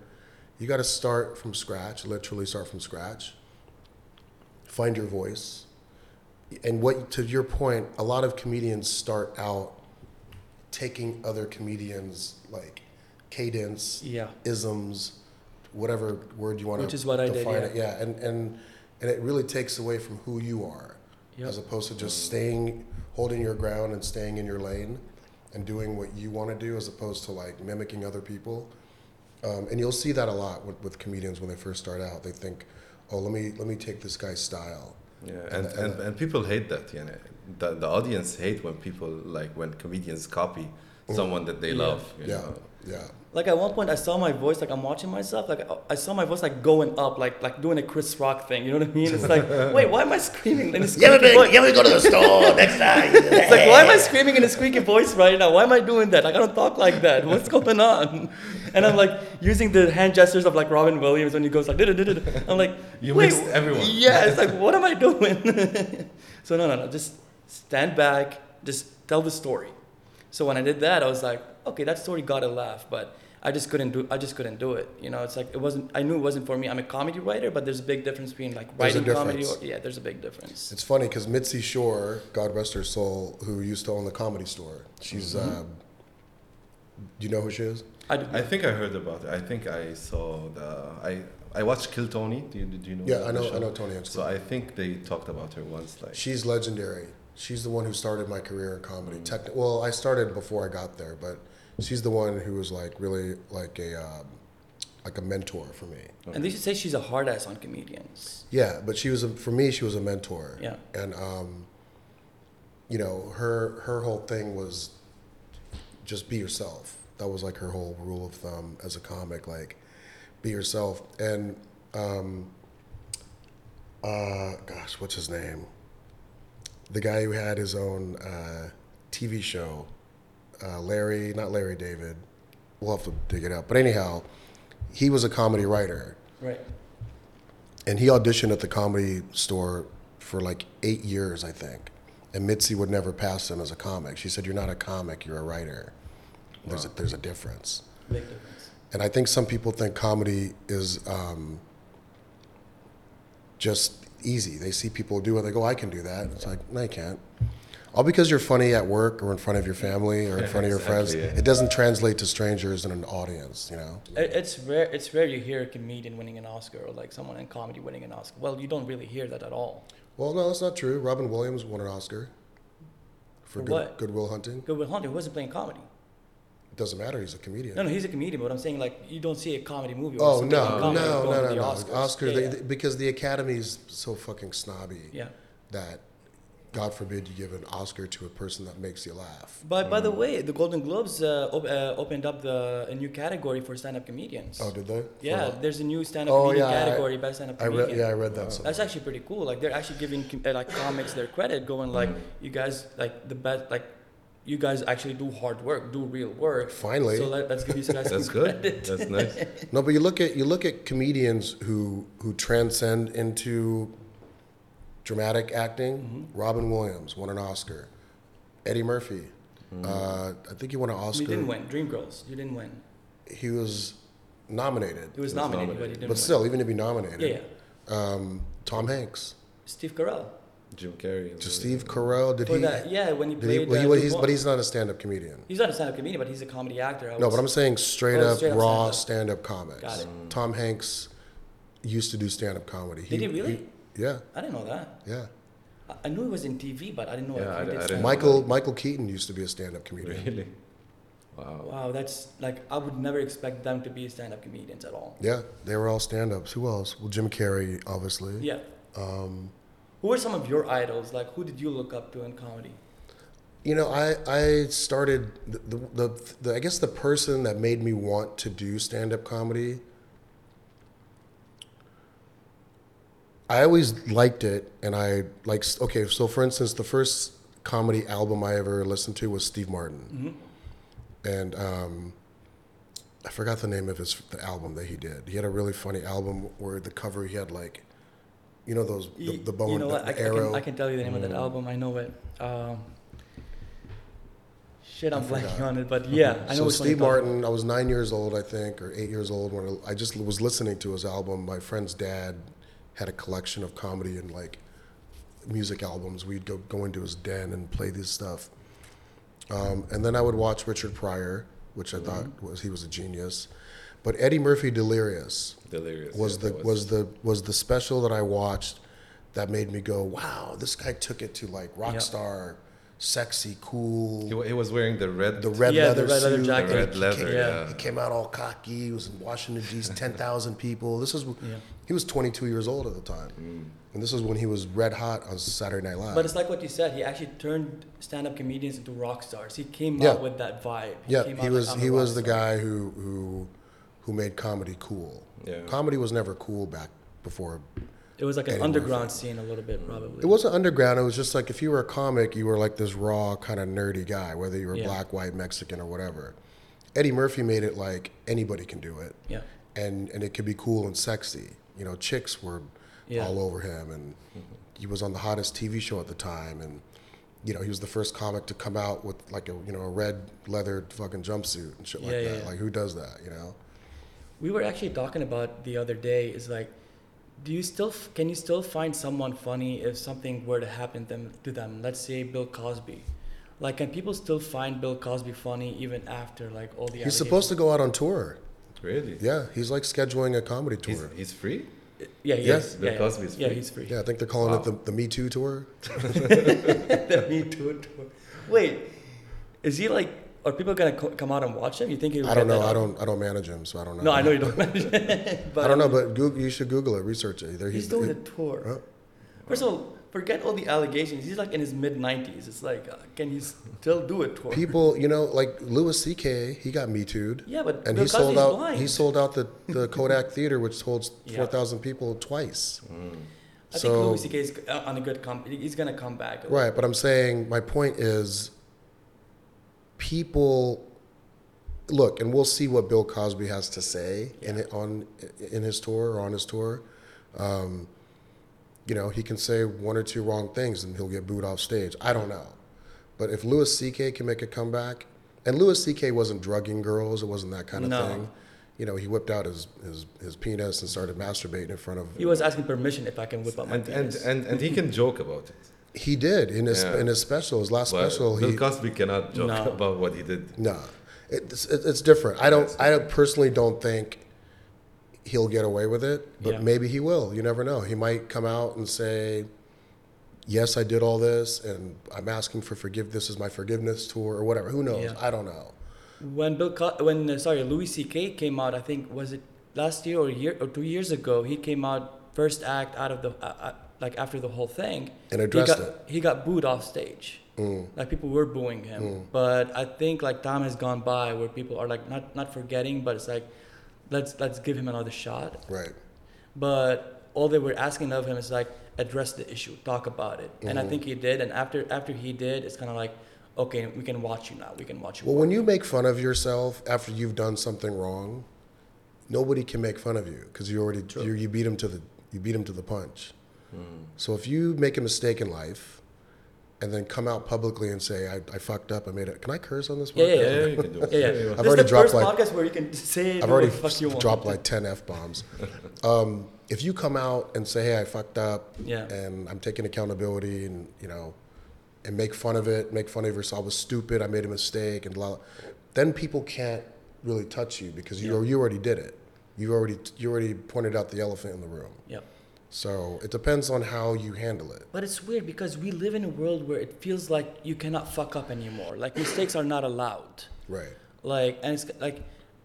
you got to start from scratch, literally start from scratch, find your voice. And what to your point, a lot of comedians start out taking other comedians' like cadence, yeah. isms, whatever word you want to define. Which is what I did. Yeah, yeah. And, and and it really takes away from who you are, yep. as opposed to just staying, holding your ground and staying in your lane, and doing what you want to do, as opposed to like mimicking other people. Um, and you'll see that a lot with, with comedians when they first start out. They think, oh, let me let me take this guy's style. Yeah, and, and, and, and people hate that. You know, the, the audience hate when people, like when comedians copy someone that they yeah. love. You yeah, know? yeah. Like at one point I saw my voice, like I'm watching myself, like I saw my voice like going up, like like doing a Chris Rock thing, you know what I mean? It's like, wait, why am I screaming in a squeaky yeah, voice? Yeah, we go to the store next time. It's like, why am I screaming in a squeaky voice right now? Why am I doing that? Like I don't talk like that. What's going on? And I'm like using the hand gestures of like Robin Williams when he goes like, I'm like, you wait, missed everyone. Yeah, it's like, what am I doing? So no, no, no, just stand back, just tell the story. So when I did that, I was like, okay, that story got a laugh, but I just couldn't do. I just couldn't do it. You know, it's like it wasn't. I knew it wasn't for me. I'm a comedy writer, but there's a big difference between like writing comedy. Or, yeah, there's a big difference. It's funny because Mitzi Shore, God rest her soul, who used to own the Comedy Store, she's. Mm-hmm. um, do you know who she is? I, do. I think I heard about it. I think I saw the. I I watched Kill Tony. Do you, do you know? Yeah, I know. Show? I know Tony. I'm so I think they talked about her once. Like she's legendary. She's the one who started my career in comedy. Mm-hmm. Techn- well, I started before I got there, but she's the one who was like really like a um, like a mentor for me. Okay. And they should say she's a hard ass on comedians. Yeah, but she was a, for me she was a mentor. Yeah. And um, you know, her her whole thing was just be yourself. That was like her whole rule of thumb as a comic, like be yourself. And um, uh, gosh, what's his name? The guy who had his own uh, T V show, uh, Larry, not Larry David, we'll have to dig it up. But anyhow, he was a comedy writer. Right. And he auditioned at the Comedy Store for like eight years, I think. And Mitzi would never pass him as a comic. She said, you're not a comic, you're a writer. There's, wow. a, there's a difference. Big difference. And I think some people think comedy is um, just easy. They see people do it, they go, I can do that. It's like, no, you can't. All because you're funny at work or in front of your family or in front of your friends, yeah. it doesn't translate to strangers in an audience, you know? It's rare It's rare you hear a comedian winning an Oscar or like someone in comedy winning an Oscar. Well, you don't really hear that at all. Well, no, that's not true. Robin Williams won an Oscar. For, for good, what? Good Will Hunting. Good Will Hunting, who wasn't playing comedy. It doesn't matter, he's a comedian. No, no, he's a comedian, but I'm saying like you don't see a comedy movie. Or oh, no, no, no, no, no, no. Oscar, yeah, they, yeah. They, because the Academy's so fucking snobby yeah. that God forbid you give an Oscar to a person that makes you laugh. But mm. by the way, the Golden Globes uh, op- uh, opened up the, a new category for stand-up comedians. Oh, did they? Yeah, for there's a new stand-up oh, comedian yeah, category I, by stand-up I comedian. Re- yeah, I read that. Wow. That's actually pretty cool. Like they're actually giving uh, like comics their credit, going like mm. you guys like the best like. You guys actually do hard work, do real work. Finally. So let, let's give you some nice That's credit. Good. That's nice. No, but you look at you look at comedians who who transcend into dramatic acting. Mm-hmm. Robin Williams won an Oscar. Eddie Murphy, mm-hmm. uh, I think he won an Oscar. You didn't win. Dreamgirls, you didn't win. He was nominated. He was nominated, nominated. but he didn't. But win. still, even if he nominated. Yeah. yeah. Um, Tom Hanks. Steve Carell. Jim Carrey. To Steve Carell, did For he? That, yeah, when he played. He, well, uh, he, he's, but he's not a stand-up comedian. He's not a stand-up comedian, but he's a comedy actor. I no, but I'm saying straight up straight raw up stand-up, stand-up comics. Got it. Mm. Tom Hanks used to do stand-up comedy. He, did he really? He, yeah. I didn't know that. Yeah. I, I knew he was in T V, but I didn't know yeah, he I, did. I didn't know Michael Michael Keaton used to be a stand-up comedian. Really? Wow. Wow, that's like I would never expect them to be stand-up comedians at all. Yeah, they were all stand-ups. Who else? Well, Jim Carrey, obviously. Yeah. Um. Who are some of your idols? Like, who did you look up to in comedy? You know, I, I started, the, the, the, the I guess the person that made me want to do stand-up comedy, I always liked it, and I, like, okay, so for instance, the first comedy album I ever listened to was Steve Martin. Mm-hmm. And um, I forgot the name of his the album that he did. He had a really funny album where the cover, he had, like, you know those the, the bone, you know the, the I, arrow. I can, I can tell you the name mm. of that album. I know it. Um, shit, I'm blanking on it, but yeah, mm-hmm. I know. So which Steve one Martin, about. I was nine years old, I think, or eight years old when I, I just was listening to his album. My friend's dad had a collection of comedy and like music albums. We'd go go into his den and play this stuff. Um, and then I would watch Richard Pryor, which I mm-hmm. thought was he was a genius. But Eddie Murphy Delirious, Delirious was yeah, the was. was the was the special that I watched that made me go, wow, this guy took it to like rock yep. star, sexy, cool. He, he was wearing the red the red yeah, leather the red suit. Leather jacket. The red leather, he, came, yeah. he came out all cocky. He was in Washington D C, ten thousand people. This was yeah. he was twenty-two years old at the time. Mm. And this was when he was red hot on Saturday Night Live. But it's like what you said. He actually turned stand-up comedians into rock stars. He came yeah. out with that vibe. He yeah, came he out was like, he was the star. guy who who who made comedy cool. Yeah. Comedy was never cool back before. It was like an underground scene a little bit, probably. It wasn't underground. It was just like if you were a comic, you were like this raw kind of nerdy guy, whether you were yeah. black, white, Mexican, or whatever. Eddie Murphy made it like anybody can do it. Yeah. And and it could be cool and sexy. You know, chicks were. Yeah. all over him, and he was on the hottest T V show at the time, and you know he was the first comic to come out with like a you know a red leather fucking jumpsuit and shit like yeah, that. Yeah. Like who does that, you know? We were actually talking about the other day is like, do you still can you still find someone funny if something were to happen them to them? Let's say Bill Cosby. Like, can people still find Bill Cosby funny even after like all the? He's supposed to go out on tour. Really? Yeah, he's like scheduling a comedy tour. He's, he's free. Yeah, he yeah. is. Bill yeah, Cosby's yeah. free. Yeah, he's free. Yeah, I think they're calling wow. it the, the Me Too tour. The Me Too tour. Wait, is he like? Are people gonna co- come out and watch him? You think he? I don't know. I don't. I don't manage him, so I don't know. No, I know you don't manage him. But I don't know, but Google, you should Google it, research it. Either he's, he's doing he, a tour. Huh? First of all, forget all the allegations. He's like in his mid nineties. It's like, uh, can he still do a tour? People, you know, like Louis C K, he got Me Too'd. Yeah, but and Bill he sold out. Blind. He sold out the, the Kodak Theater, which holds yeah. four thousand people twice. Mm. I so, think Louis C K is on a good comp. He's gonna come back. Right, but I'm saying my point is, people look, and we'll see what Bill Cosby has to say yeah. in on in his tour or on his tour. Um, You know, he can say one or two wrong things and he'll get booed off stage. I don't know. But if Louis C K can make a comeback, and Louis C K wasn't drugging girls, it wasn't that kind of no. thing. You know, he whipped out his, his, his penis and started masturbating in front of... He was asking permission if I can whip out my and, penis. And, and, and he can joke about it. He did in his yeah. in his special, his last well, special. Bill he, Cosby cannot joke no. about what he did. No. It's, it's different. I don't. I personally don't think... he'll get away with it, but yeah. maybe he will. You never know. He might come out and say, yes, I did all this, and I'm asking for forgive. This is my forgiveness tour or whatever. Who knows? Yeah. I don't know. When Bill, Co- when uh, sorry, Louis C K came out, I think, was it last year or a year or two years ago, he came out first act out of the, uh, uh, like after the whole thing. And addressed he got, it. He got booed off stage. Mm. Like people were booing him. Mm. But I think like time has gone by where people are like not, not forgetting, but it's like, let's let's give him another shot. Right. But all they were asking of him is like, address the issue, talk about it. Mm-hmm. And I think he did. And after after he did, it's kind of like, okay, we can watch you now. We can watch you. Well, when you make fun of yourself after you've done something wrong, nobody can make fun of you because you already you, you beat him to the you beat him to the punch. Mm. So if you make a mistake in life, and then come out publicly and say, I, I fucked up, I made it. Can I curse on this podcast? Yeah, yeah, yeah, you can do it. yeah, yeah. I've this already is the dropped first like, podcast where you can say I've already fuck you dropped want. like ten F-bombs. Um, if you come out and say, hey, I fucked up, yeah. and I'm taking accountability, and you know, and make fun of it, make fun of yourself, I was stupid, I made a mistake, and blah, blah, then people can't really touch you because you yeah. you already did it. You already you already pointed out the elephant in the room. Yeah. So it depends on how you handle it. But it's weird because we live in a world where it feels like you cannot fuck up anymore. Like mistakes are not allowed. Right. Like and it's like,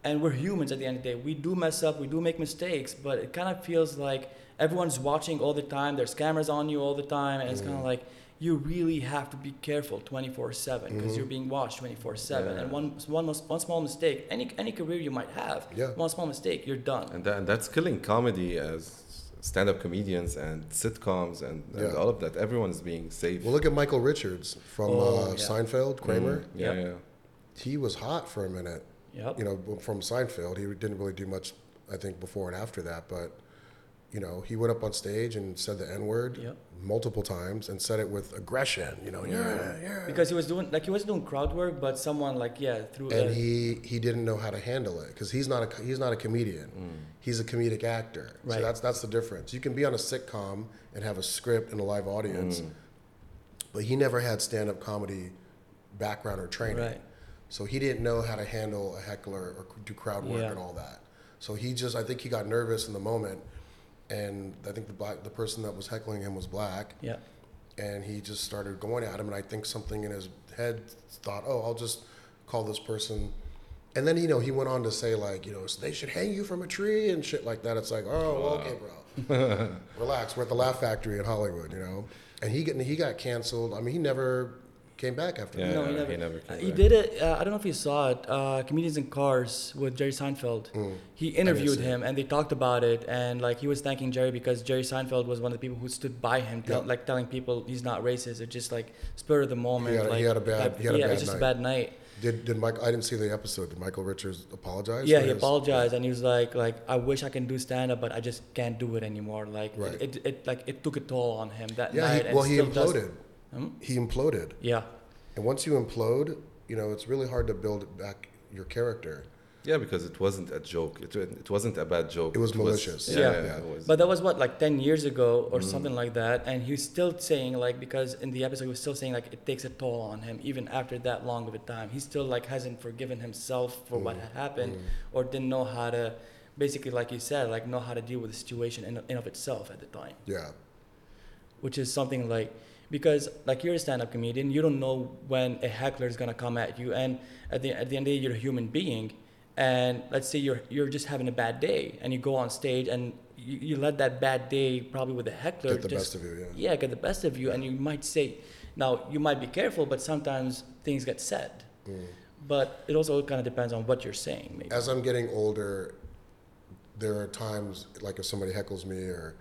and we're humans at the end of the day. We do mess up. We do make mistakes. But it kind of feels like everyone's watching all the time. There's cameras on you all the time, and it's mm. kind of like you really have to be careful twenty-four seven because mm-hmm. you're being watched twenty-four seven. Yeah. And one one one small mistake, any any career you might have, yeah. one small mistake, you're done. And that, that's killing comedy as. Stand-up comedians and sitcoms and, and yeah. all of that. Everyone's being saved. Well, look at Michael Richards from oh, uh, yeah. Seinfeld, Kramer. Mm-hmm. Yeah, yep. yeah. He was hot for a minute. Yep. You know, from Seinfeld, he didn't really do much, I think, before and after that. But, you know, he went up on stage and said the N-word yep. multiple times and said it with aggression. You know, yeah, yeah. yeah. Because he was doing like he was doing crowd work, but someone like yeah threw. And a- he he didn't know how to handle it because he's not a he's not a comedian. Mm. He's a comedic actor. Right. So that's that's the difference. You can be on a sitcom and have a script and a live audience, mm. but he never had stand-up comedy background or training. Right. So he didn't know how to handle a heckler or do crowd work yeah. and all that. So he just, I think he got nervous in the moment, and I think the black, the person that was heckling him was black. Yeah. And he just started going at him, and I think something in his head thought, oh, I'll just call this person. And then, you know, he went on to say, like, you know, they should hang you from a tree and shit like that. It's like, oh, wow. okay, bro. Relax. We're at the Laugh Factory in Hollywood, you know. And he got, he got canceled. I mean, he never came back after yeah, that. No, he never, he never came uh, back. He did it. Uh, I don't know if you saw it. Uh, Comedians in Cars with Jerry Seinfeld. Mm. He interviewed him, and they talked about it. And, like, he was thanking Jerry because Jerry Seinfeld was one of the people who stood by him, yep. t- like, telling people he's not racist. It's just, like, spur of the moment. He had, like, he had a bad, like, he had a yeah, bad night. Yeah, it's just a bad night. Did did Mike? I didn't see the episode. Did Michael Richards apologize? Yeah, he his? apologized, and he was like, like I wish I can do stand up, but I just can't do it anymore. Like right. it, it, it, like it took a toll on him that yeah, night. Yeah, well, he imploded. Hmm? He imploded. Yeah. And once you implode, you know, it's really hard to build back your character. Yeah, because it wasn't a joke. It it wasn't a bad joke. It was it malicious. Was, yeah, yeah. yeah. Was. But that was what, like ten years ago or mm. something like that. And he was still saying, like, because in the episode he was still saying, like, it takes a toll on him even after that long of a time. He still, like, hasn't forgiven himself for mm. what had happened mm. or didn't know how to, basically, like you said, like, know how to deal with the situation in in of itself at the time. Yeah. Which is something like. Because, like, you're a stand-up comedian, you don't know when a heckler is gonna come at you, and at the at the end of the day, you're a human being. And let's say you're you're just having a bad day, and you go on stage, and you, you let that bad day, probably with a heckler, get the just, best of you. Yeah. yeah, get the best of you, and you might say, now you might be careful, but sometimes things get said. Mm. But it also kind of depends on what you're saying. Maybe. As I'm getting older, there are times, like, if somebody heckles me, or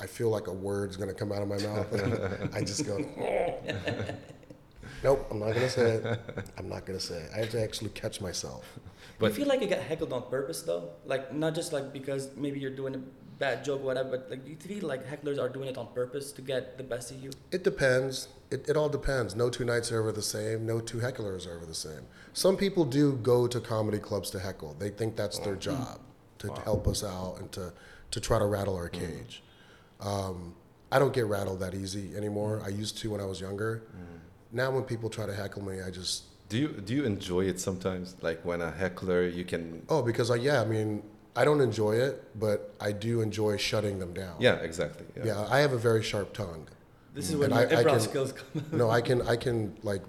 I feel like a word's gonna come out of my mouth, I just go. Nope, I'm not gonna say it. I'm not gonna say it. I have to actually catch myself. But you feel like you get heckled on purpose, though? Like, not just like because maybe you're doing a bad joke or whatever, but, like, do you feel like hecklers are doing it on purpose to get the best of you? It depends. It it all depends. No two nights are ever the same. No two hecklers are ever the same. Some people do go to comedy clubs to heckle. They think that's their job, to wow. help us out and to, to try to rattle our cage. Mm. Um, I don't get rattled that easy anymore. I used to when I was younger. Mm. Now when people try to heckle me, I just... Do you do you enjoy it sometimes? Like, when a heckler, you can... Oh, because, I, yeah, I mean, I don't enjoy it, but I do enjoy shutting them down. Yeah, exactly. Yeah, yeah I have a very sharp tongue. This is when my improv I can, skills come out. No, I can, I can, like,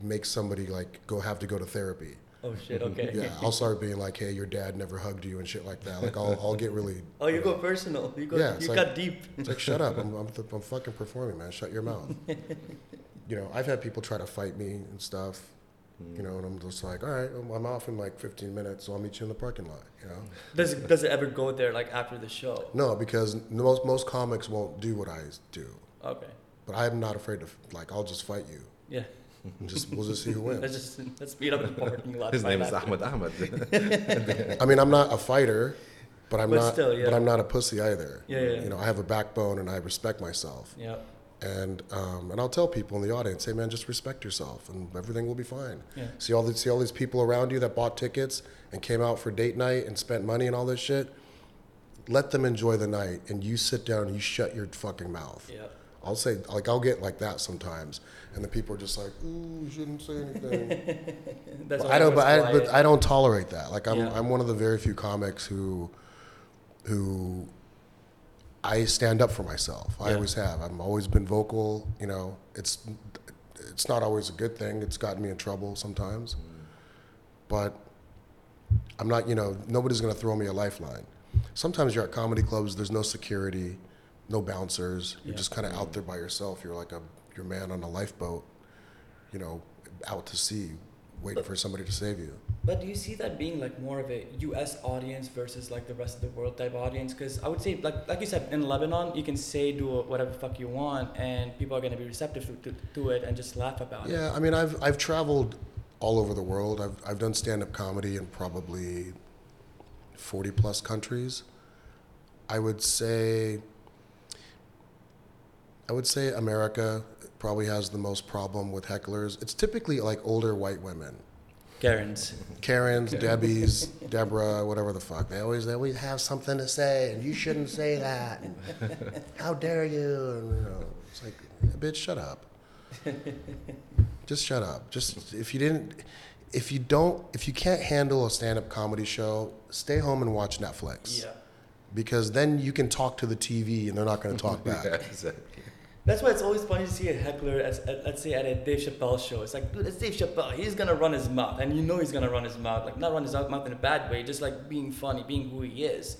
make somebody, like, go have to go to therapy. Oh, shit, okay. Yeah, I'll start being like, hey, your dad never hugged you and shit like that. Like, I'll I'll get really... Oh, you, you know, go personal. You go, yeah, you like, got deep. It's like, shut up. I'm I'm, I'm fucking performing, man. Shut your mouth. You know, I've had people try to fight me and stuff, mm. you know, and I'm just like, all right, I'm off in like fifteen minutes, so I'll meet you in the parking lot, you know? Does it, does it ever go there, like, after the show? No, because most most comics won't do what I do. Okay. But I'm not afraid to, like, I'll just fight you. Yeah. And just we'll just see who wins. Let's just let's beat up in the parking lot. His name is Ahmed Ahmed. I mean, I'm not a fighter, but I'm but not still, yeah. but I'm not a pussy either. Yeah, yeah. You know, I have a backbone and I respect myself. Yeah. And um, and I'll tell people in the audience, hey man, just respect yourself, and everything will be fine. Yeah. See all the, see all these people around you that bought tickets and came out for date night and spent money and all this shit. Let them enjoy the night, and you sit down and you shut your fucking mouth. Yeah. I'll say, like, I'll get like that sometimes, and the people are just like, ooh, you shouldn't say anything. That's but I don't, but I, but I don't tolerate that. Like, I'm yeah. I'm one of the very few comics who, who. I stand up for myself. I yeah. always have. I've always been vocal. You know, it's it's not always a good thing. It's gotten me in trouble sometimes. Mm. But I'm not, you know, nobody's going to throw me a lifeline. Sometimes you're at comedy clubs, there's no security, no bouncers. You're yeah. just kind of out there by yourself. You're like a your man on a lifeboat, you know, out to sea, waiting but, for somebody to save you. But do you see that being like more of a U S audience versus like the rest of the world type audience? Because I would say, like like you said, in Lebanon, you can say, do whatever fuck you want, and people are going to be receptive to, to, to it and just laugh about yeah, it. Yeah, I mean, I've I've traveled all over the world. I've I've done stand-up comedy in probably forty plus countries. I would say, I would say America probably has the most problem with hecklers. It's typically like older white women. Karens. Karens, Karen. Debbie's, Deborah, whatever the fuck. They always they always have something to say, and you shouldn't say that. How dare you? And, you know, it's like, bitch, shut up. Just shut up. Just if you didn't, if you don't, if you can't handle a stand-up comedy show, stay home and watch Netflix. Yeah. Because then you can talk to the T V and they're not going to talk back. Yeah, exactly. That's why it's always funny to see a heckler, at, at, let's say at a Dave Chappelle show. It's like, dude, it's Dave Chappelle. He's going to run his mouth. And you know he's going to run his mouth. Like, not run his mouth in a bad way, just like being funny, being who he is.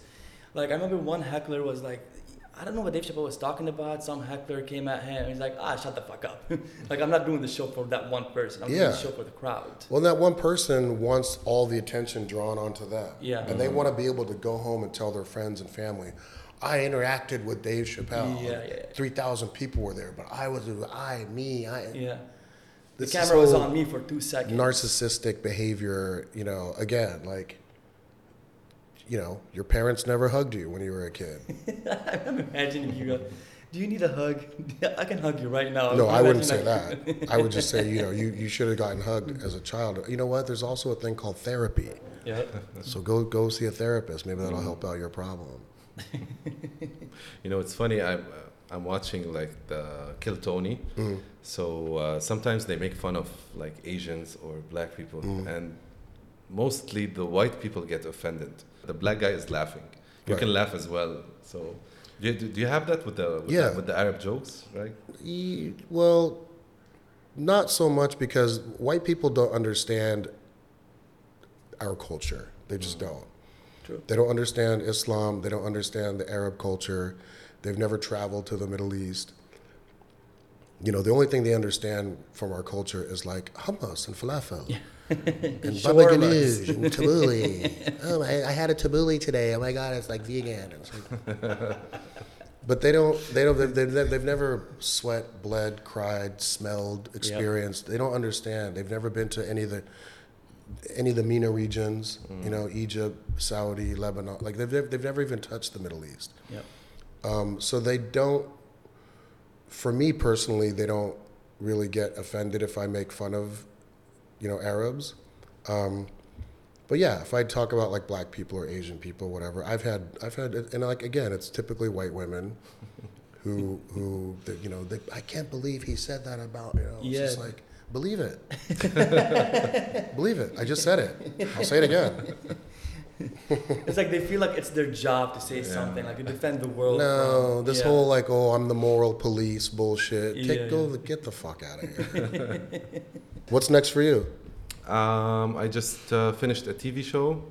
Like, I remember one heckler was like, I don't know what Dave Chappelle was talking about. Some heckler came at him and he's like, ah, shut the fuck up. Like, I'm not doing the show for that one person. I'm yeah. doing the show for the crowd. Well, that one person wants all the attention drawn onto that. Yeah. And mm-hmm. they want to be able to go home and tell their friends and family, I interacted with Dave Chappelle. Yeah, yeah. three thousand people were there, but I was, I, me, I. Yeah. The camera was on me for two seconds. Narcissistic behavior, you know, again, like, you know, your parents never hugged you when you were a kid. I'm imagining you go, do you need a hug? I can hug you right now. No, I wouldn't say that. I would just say, you know, you, you should have gotten hugged as a child. You know what? There's also a thing called therapy. Yeah. So go go see a therapist. Maybe that'll help out your problem. You know, it's funny. I'm I'm watching like the Kill Tony. Mm. So uh, sometimes they make fun of like Asians or black people, mm. and mostly the white people get offended. The black guy is laughing. You right. can laugh as well. So, do you, do you have that with the with, yeah. the with the Arab jokes, right? E, well, not so much because white people don't understand our culture. They just mm. don't. True. They don't understand Islam. They don't understand the Arab culture. They've never traveled to the Middle East. You know, the only thing they understand from our culture is like hummus and falafel. Yeah. And baba ganoush and tabbouleh. Oh, I, I had a tabbouleh today. Oh my God, it's like vegan. It's like, but they don't. They don't. They've, they've, they've never sweat, bled, cried, smelled, experienced. Yep. They don't understand. They've never been to any of the any of the MENA regions. Mm. You know, Egypt, Saudi, Lebanon. Like they've they've never even touched the Middle East. Yep. Um, so they don't. For me personally, they don't really get offended if I make fun of. You know, Arabs. Um, but yeah, if I talk about like black people or Asian people, whatever, I've had, I've had, and like, again, it's typically white women who, who, they, you know, they, I can't believe he said that about, you know, it's yeah. just like, believe it. Believe it. I just said it. I'll say it again. It's like they feel like it's their job to say yeah. something, like to defend the world. No, from, this yeah. whole like, oh, I'm the moral police bullshit. Take, yeah, yeah. Go get the fuck out of here. What's next for you? Um, I just uh, finished a T V show,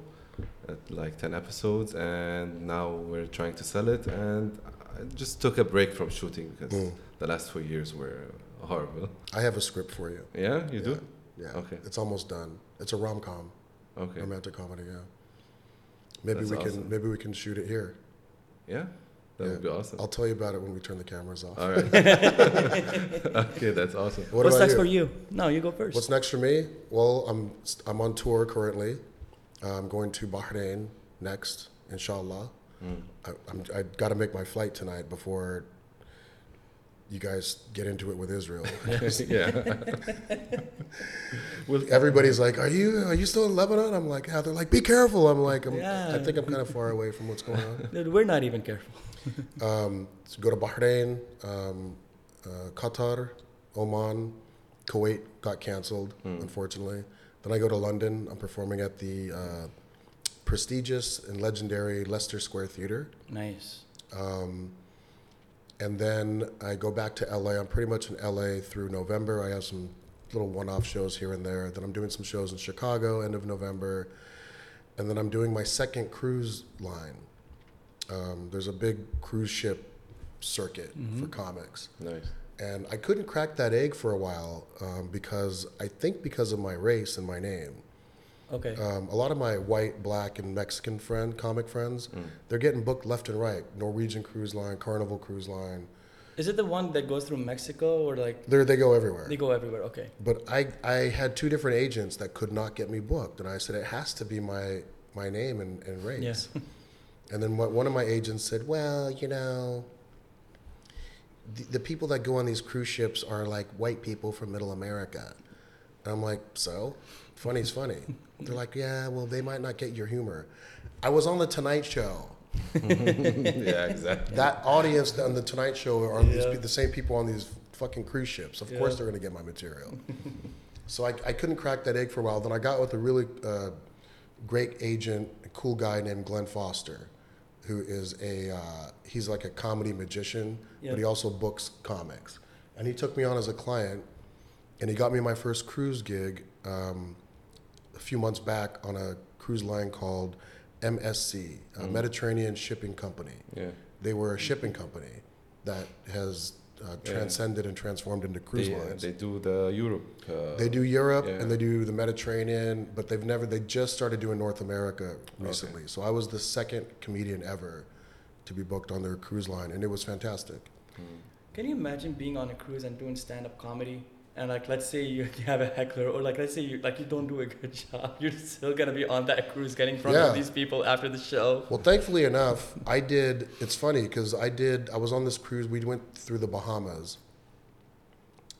at like ten episodes, and now we're trying to sell it. And I just took a break from shooting because mm. the last four years were horrible. I have a script for you. Yeah, you yeah. do? Yeah. Okay. It's almost done. It's a rom-com. Okay. Romantic comedy, yeah. Maybe That's we awesome. can maybe we can shoot it here. Yeah, that yeah. would be awesome. I'll tell you about it when we turn the cameras off. All right. Okay, that's awesome. What What's next you? for you? No, you go first. What's next for me? Well, I'm I'm on tour currently. I'm going to Bahrain next, inshallah. Mm. I, I'm I got to make my flight tonight before you guys get into it with Israel. Yeah. Well, everybody's like, "Are you are you still in Lebanon?" I'm like, "Yeah." They're like, "Be careful." I'm like, I'm, yeah. "I think I'm kind of far away from what's going on." Dude, we're not even careful. um, so go to Bahrain, um, uh, Qatar, Oman, Kuwait got canceled, mm. unfortunately. Then I go to London. I'm performing at the uh, prestigious and legendary Leicester Square Theatre. Nice. Um, And then I go back to L A. I'm pretty much in L A through November. I have some little one-off shows here and there. Then I'm doing some shows in Chicago, end of November. And then I'm doing my second cruise line. Um, there's a big cruise ship circuit mm-hmm. for comics. Nice. And I couldn't crack that egg for a while um, because I think because of my race and my name. Okay. Um, a lot of my white, black, and Mexican friend, comic friends, mm. they're getting booked left and right. Norwegian Cruise Line, Carnival Cruise Line. Is it the one that goes through Mexico or like? They they go everywhere. They go everywhere. Okay. But I I had two different agents that could not get me booked, and I said it has to be my my name and and race. Yeah. And then one of my agents said, well, you know. The, the people that go on these cruise ships are like white people from Middle America, and I'm like, so. Funny's funny. They're like, yeah, well, they might not get your humor. I was on The Tonight Show. Yeah, exactly. That audience on The Tonight Show are yeah. these, the same people on these fucking cruise ships. Of yeah. course they're going to get my material. So I, I couldn't crack that egg for a while. Then I got with a really uh, great agent, a cool guy named Glenn Foster, who is a, uh, he's like a comedy magician, yeah. but he also books comics. And he took me on as a client, and he got me my first cruise gig um, a few months back on a cruise line called M S C, a mm. Mediterranean Shipping Company. Yeah. They were a shipping company that has uh, transcended yeah. and transformed into cruise they, lines. They do the Europe. Uh, they do Europe yeah. and they do the Mediterranean, but they've never, they just started doing North America recently. Okay. So I was the second comedian ever to be booked on their cruise line, and it was fantastic. Mm. Can you imagine being on a cruise and doing stand-up comedy? And like, let's say you have a heckler, or like, let's say you like you don't do a good job, you're still gonna be on that cruise, getting in front yeah. of these people after the show. Well, thankfully enough, I did. It's funny because I did. I was on this cruise. We went through the Bahamas,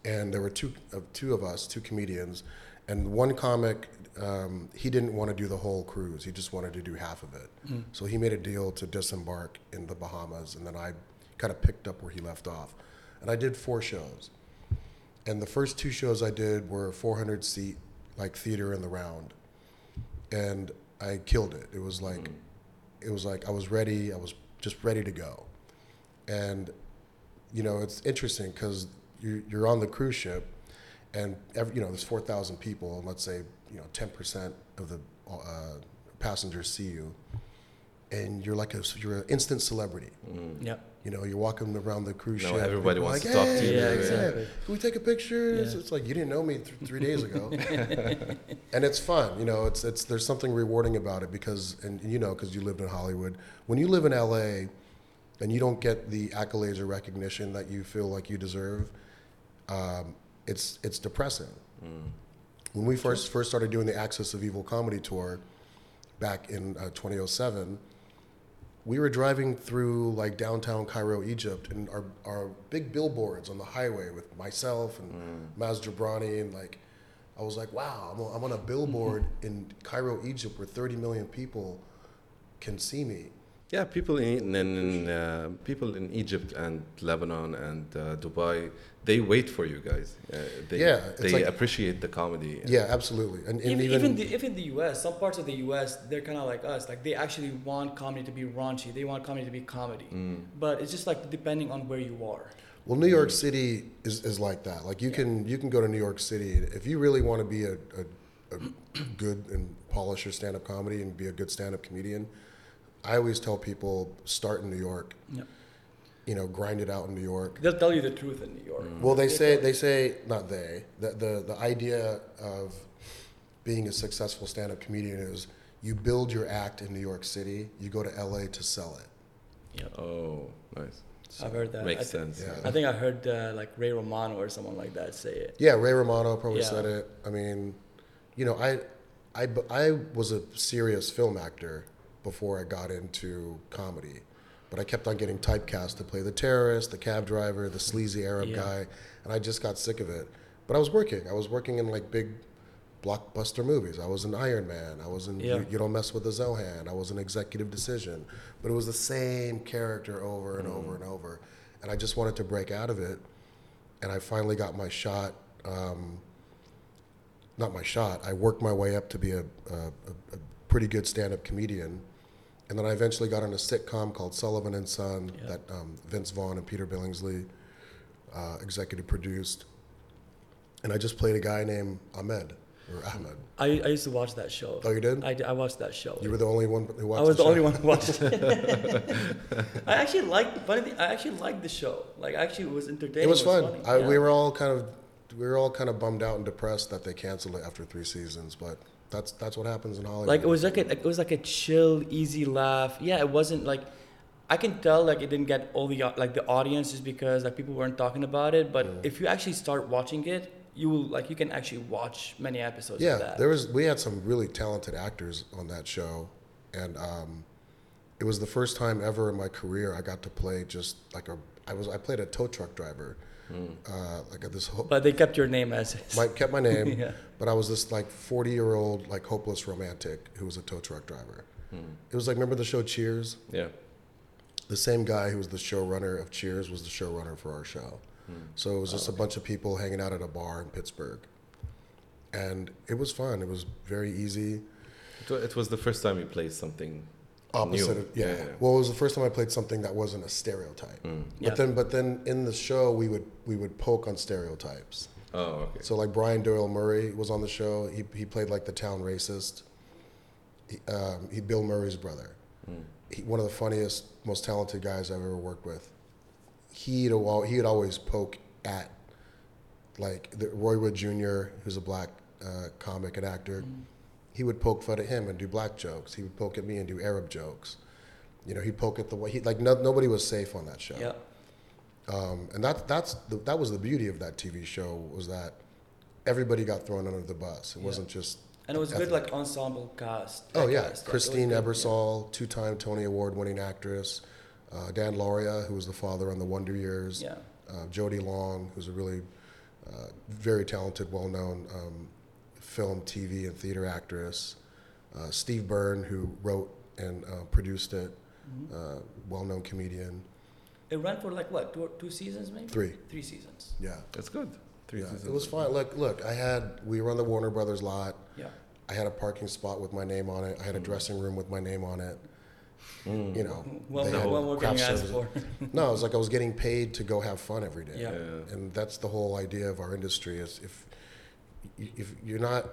and there were two of uh, two of us, two comedians, and one comic. Um, he didn't want to do the whole cruise. He just wanted to do half of it. Mm. So he made a deal to disembark in the Bahamas, and then I kind of picked up where he left off, and I did four shows. And the first two shows I did were four hundred seat, like theater in the round, and I killed it. It was like, mm. it was like I was ready. I was just ready to go. And you know, it's interesting because you, you're on the cruise ship, and every, you know, there's four thousand people, and let's say you know ten percent of the uh, passengers see you, and you're like a you're an instant celebrity. Mm. Yep. You know, you're walking around the cruise no, ship. Everybody wants like, to hey, talk to you. Yeah, exactly. Can we take a picture? Yeah. It's, it's like, you didn't know me th- three days ago. And it's fun. You know, it's it's there's something rewarding about it because, and you know, because you lived in Hollywood. When you live in L A and you don't get the accolades or recognition that you feel like you deserve, um, it's it's depressing. Mm. When we first, first started doing the Axis of Evil comedy tour back in uh, twenty oh seven, we were driving through like downtown Cairo, Egypt, and our, our big billboards on the highway with myself and mm. Maz Jobrani, and like, I was like, wow, I'm, I'm on a billboard mm-hmm. in Cairo, Egypt, where thirty million people can see me. Yeah, people in, in, in uh, people in Egypt and Lebanon and uh, Dubai, they wait for you guys. Uh, they yeah, they like, appreciate the comedy. Yeah, absolutely. And, and even even, even, the, even the U S, some parts of the U S, they're kind of like us. Like they actually want comedy to be raunchy. They want comedy to be comedy. Mm. But it's just like depending on where you are. Well, New York mm. City is, is like that. Like you yeah. can you can go to New York City if you really want to be a, a, a good and polish your stand-up comedy and be a good stand-up comedian. I always tell people, start in New York, yep. you know, grind it out in New York. They'll tell you the truth in New York. Mm. Well, they, they say, they say, not they, the, the, the idea of being a successful stand-up comedian is you build your act in New York City, you go to L A to sell it. Yep. Oh, nice. So I've heard that. Makes I th- sense. Yeah. I think I heard uh, like Ray Romano or someone like that say it. Yeah, Ray Romano probably yeah. said it. I mean, you know, I, I, I was a serious film actor before I got into comedy, but I kept on getting typecast to play the terrorist, the cab driver, the sleazy Arab yeah. guy, and I just got sick of it. But I was working. I was working in like big blockbuster movies. I was in Iron Man. I was in yeah. you, you Don't Mess with the Zohan. I was in Executive Decision. But it was the same character over and mm. over and over. And I just wanted to break out of it. And I finally got my shot. Um, not my shot. I worked my way up to be a, a, a pretty good stand-up comedian. And then I eventually got on a sitcom called Sullivan and Son yeah. that um, Vince Vaughn and Peter Billingsley uh, executive produced. And I just played a guy named Ahmed, or Ahmed. I, I used to watch that show. Oh, you did? I, I watched that show. You were the only one who watched it? I was the, the only one who watched it. I actually liked funny thing, I actually liked the show. Like, I actually was entertaining. It was, it was fun. I, yeah. We were all kind of we were all kind of bummed out and depressed that they canceled it after three seasons, but That's that's what happens in Hollywood. Like it was like a, it was like a chill, easy laugh. Yeah, it wasn't like, I can tell like it didn't get all the like the audience just because like people weren't talking about it. But yeah. if you actually start watching it, you will like you can actually watch many episodes. Yeah, of that. there was we had some really talented actors on that show, and um, it was the first time ever in my career I got to play just like a I was I played a tow truck driver. Mm. Uh, like this ho- but they kept your name as is. My, kept my name, yeah. but I was this like forty-year-old like hopeless romantic who was a tow truck driver. Mm-hmm. It was like, remember the show Cheers? Yeah. The same guy who was the showrunner of Cheers was the showrunner for our show. Mm-hmm. So it was just oh, okay. a bunch of people hanging out at a bar in Pittsburgh. And it was fun. It was very easy. It was the first time you played something opposite new. Of, yeah. Yeah, yeah. Well, it was the first time I played something that wasn't a stereotype. Mm. Yeah. But then, but then in the show, we would we would poke on stereotypes. Oh, okay. So like Brian Doyle Murray was on the show. He he played like the town racist. He, um, he Bill Murray's brother. Mm. He, one of the funniest, most talented guys I've ever worked with. He'd he'd always poke at like the, Roy Wood Junior, who's a black uh, comic and actor. Mm. He would poke fun at him and do black jokes. He would poke at me and do Arab jokes. You know, he'd poke at the way he like no, nobody was safe on that show. Yeah. Um, and that that's the, that was the beauty of that T V show, was that everybody got thrown under the bus. It yeah. wasn't just and it was ethnic. Good like ensemble cast. Oh yeah, cast, Christine like, Ebersole, yeah. two-time Tony Award-winning actress, uh, Dan Lauria, who was the father on The Wonder Years. Yeah. Uh, Jodie Long, who's a really uh, very talented, well-known. Um, film, T V, and theater actress. Uh, Steve Byrne, who wrote and uh, produced it, mm-hmm. uh, well-known comedian. It ran for like what, two, two seasons maybe? Three. Three seasons. Yeah. That's good. Three yeah, seasons. It was fine. Look, look, I had, we were on the Warner Brothers lot. Yeah. I had a parking spot with my name on it. I had a dressing room with my name on it. Mm. You know. Well, they no, had well we're getting asked for. No, it was like I was getting paid to go have fun every day. Yeah. yeah. And that's the whole idea of our industry is if, If you're not,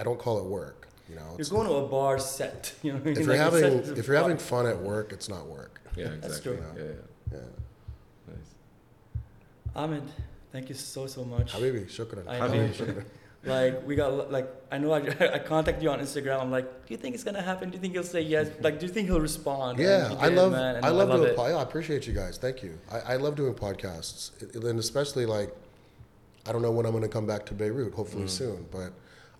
I don't call it work. You know, you're going not, to a bar set. You know, if you're like having if you're bar. having fun at work, it's not work. Yeah, exactly. That's true. You know? yeah, yeah, yeah. Nice. Ahmed, thank you so so much. Habibi, shukran. I Habibi, shukran. Like we got like I know I, I contacted you on Instagram. I'm like, do you think it's gonna happen? Do you think he'll say yes? Like, do you think he'll respond? Yeah, did, I love man, I love, I love doing. Po- yeah, I appreciate you guys. Thank you. I, I love doing podcasts, it, and especially like. I don't know when I'm going to come back to Beirut, hopefully mm. soon, but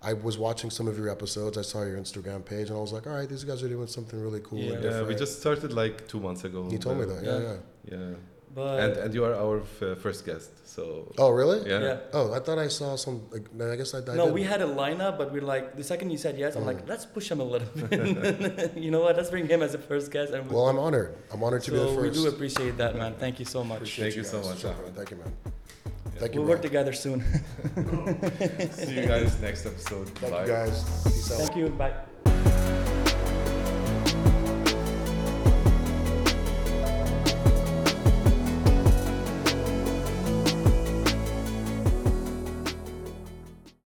I was watching some of your episodes. I saw your Instagram page, and I was like, all right, these guys are doing something really cool. Yeah, and yeah we just started like two months ago. You told me that, yeah, yeah. yeah. yeah. But and and you are our f- first guest, so... Oh, really? Yeah. yeah. Oh, I thought I saw some... Like, I guess I, I No, didn't. We had a lineup, but we're like, the second you said yes, mm. I'm like, let's push him a little bit. You know what? Let's bring him as the first guest. And well, I'm honored. I'm honored to so be the first. So we do appreciate that, man. Thank you so much. Appreciate Thank you, you so much. Ahmed. Thank you, man. Thank you, we'll Brian. Work together soon. See you guys next episode. Thank bye. You guys. Peace out. Thank you. Bye.